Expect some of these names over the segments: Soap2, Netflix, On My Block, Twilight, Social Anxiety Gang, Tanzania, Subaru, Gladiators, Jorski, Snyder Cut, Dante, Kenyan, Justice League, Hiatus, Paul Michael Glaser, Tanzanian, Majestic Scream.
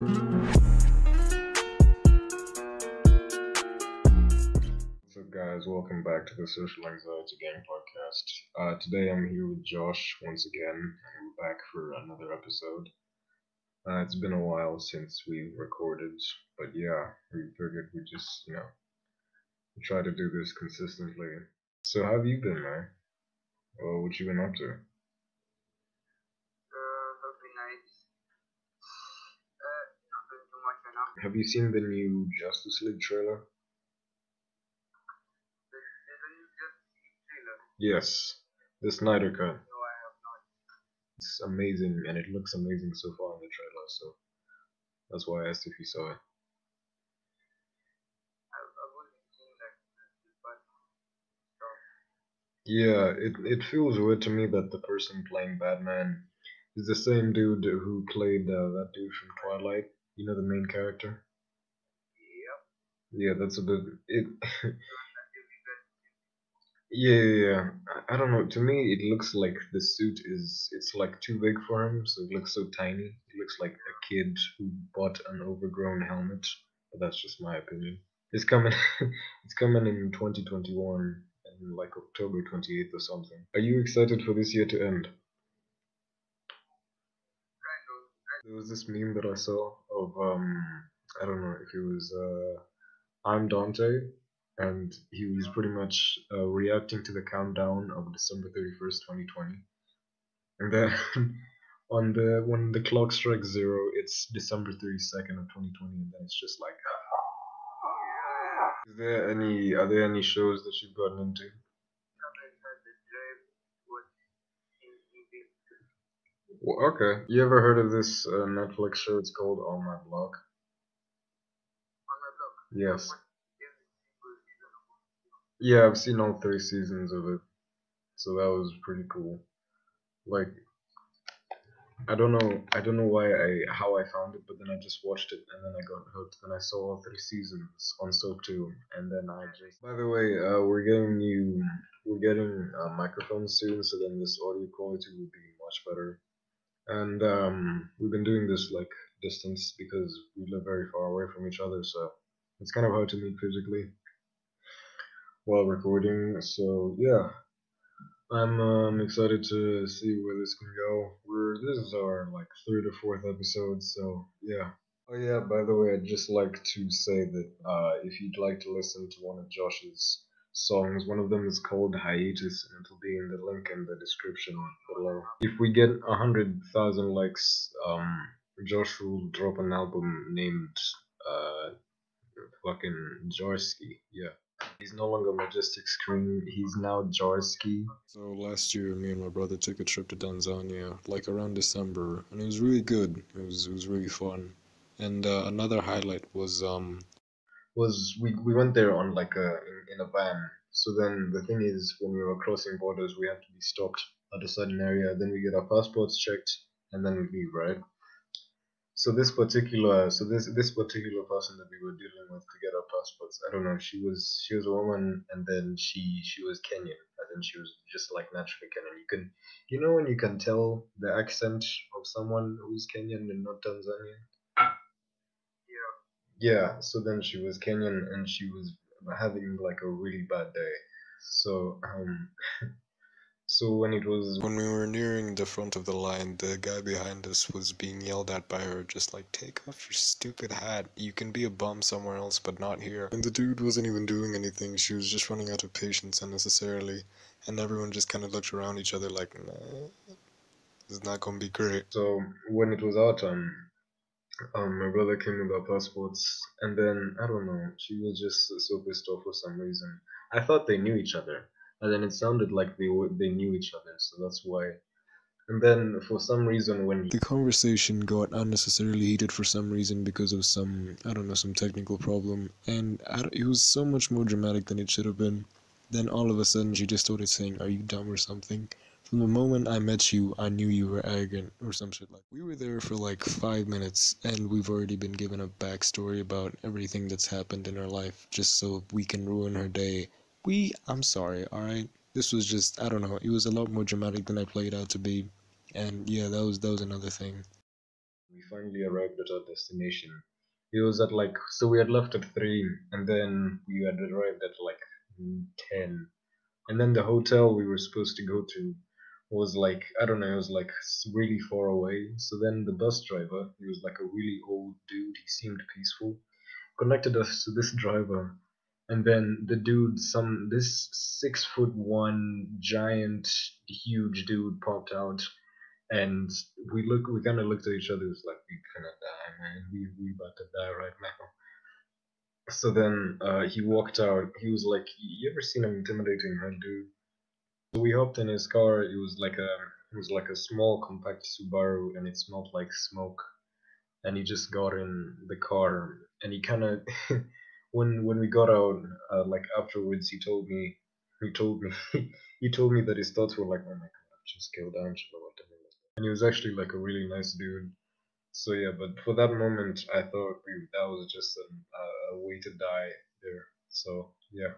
What's up, guys? Welcome back to the Social Anxiety Gang podcast. Today I'm here with Josh once again, and we're back for another episode. It's been a while since we recorded, but yeah, we figured we'd just, try to do this consistently. So how have you been, man? Well, what you been up to? Have you seen the new Justice League trailer? The new Justice League trailer? Yes, the Snyder Cut. No, I have not. It's amazing, and it looks amazing so far in the trailer, so that's why I asked if you saw it. I wasn't seeing that, but yeah, it feels weird to me that the person playing Batman is the same dude who played that dude from Twilight. You know, the main character? Yep. Yeah, that's a bit... Yeah. I don't know. To me, it looks like the suit is... It's like too big for him, so it looks so tiny. It looks like a kid who bought an overgrown helmet. But that's just my opinion. It's coming in 2021, in like October 28th or something. Are you excited for this year to end? There was this meme that I saw of, I don't know if it was, I'm Dante, and he was pretty much reacting to the countdown of December 31st, 2020. And then when the clock strikes zero, it's December 32nd of 2020, and then it's just like, Are there any shows that you've gotten into? Okay. You ever heard of this Netflix show? It's called On My Block. On My Block? Yes. Yeah, I've seen all 3 seasons of it. So that was pretty cool. Like, I don't know how I found it, but then I just watched it and then I got hooked. Then I saw all 3 seasons on Soap2, and then I just... By the way, we're getting microphones soon, so then this audio quality will be much better. And we've been doing this like distance because we live very far away from each other, so it's kind of hard to meet physically while recording. So yeah, I'm excited to see where this can go. This is our like 3rd or 4th episode, so yeah. Oh yeah, by the way, I'd just like to say that if you'd like to listen to one of Josh's songs. One of them is called Hiatus, and it'll be in the link in the description below. If we get 100,000 likes, Josh will drop an album named fucking Jorski. Yeah, he's no longer Majestic Scream. He's now Jorski. So last year, me and my brother took a trip to Tanzania, like around December, and it was really good. It was really fun. And another highlight was we went there on like in a van. So then the thing is, when we were crossing borders, we had to be stopped at a certain area. Then we get our passports checked, and then we leave, right? So this particular person that we were dealing with to get our passports, I don't know. She was a woman, and then she was Kenyan, and then she was just like naturally Kenyan. You can tell the accent of someone who's Kenyan and not Tanzanian. Yeah, so then she was Kenyan, and she was having like a really bad day. So when we were nearing the front of the line, the guy behind us was being yelled at by her, just like, take off your stupid hat. You can be a bum somewhere else, but not here. And the dude wasn't even doing anything. She was just running out of patience unnecessarily, and everyone just kind of looked around each other like, nah, it's not gonna be great. So when it was our turn, my brother came with our passports, and then, I don't know, she was just so pissed off for some reason. I thought they knew each other, and then it sounded like they knew each other, so that's why. And then, for some reason, when... The conversation got unnecessarily heated for some reason because of some technical problem, and it was so much more dramatic than it should have been. Then all of a sudden, she just started saying, are you dumb or something? From the moment I met you, I knew you were arrogant or some shit like that. We were there for like 5 minutes, and we've already been given a backstory about everything that's happened in her life, just so we can ruin her day. I'm sorry, alright? This was just, I don't know, it was a lot more dramatic than I played out to be. And yeah, that was another thing. we finally arrived at our destination. It was at like, so we had left at 3, and then we had arrived at like 10. And then the hotel we were supposed to go to was like, I don't know, it was like really far away. So then the bus driver, he was like a really old dude, he seemed peaceful, connected us to this driver. And then the dude, this 6'1" giant, huge dude popped out, and we kind of looked at each other. It was like, we're gonna die, man. We about to die right now. So then he walked out. He was like, you ever seen an intimidating man, dude? So we hopped in his car. It was like a small compact Subaru, and it smelled like smoke. And he just got in the car, and he kind of. When we got out, like afterwards, he told me that his thoughts were like, oh my god, I've just killed Angela, whatever. And he was actually like a really nice dude. So yeah, but for that moment, I thought that was just a way to die there. So yeah,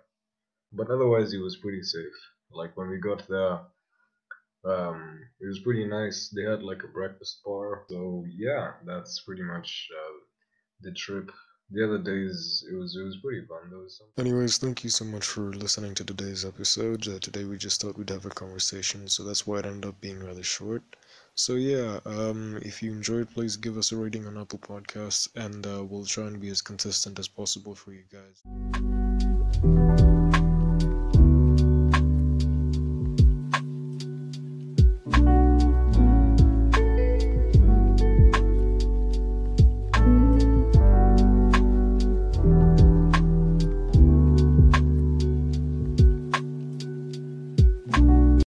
but otherwise, it was pretty safe. Like when we got there, it was pretty nice. They had like a breakfast bar. So yeah, that's pretty much the trip. The other days, it was pretty fun. Anyways, thank you so much for listening to today's episode. Today we just thought we'd have a conversation, so that's why it ended up being rather short. So yeah, if you enjoyed, please give us a rating on Apple Podcasts, and we'll try and be as consistent as possible for you guys.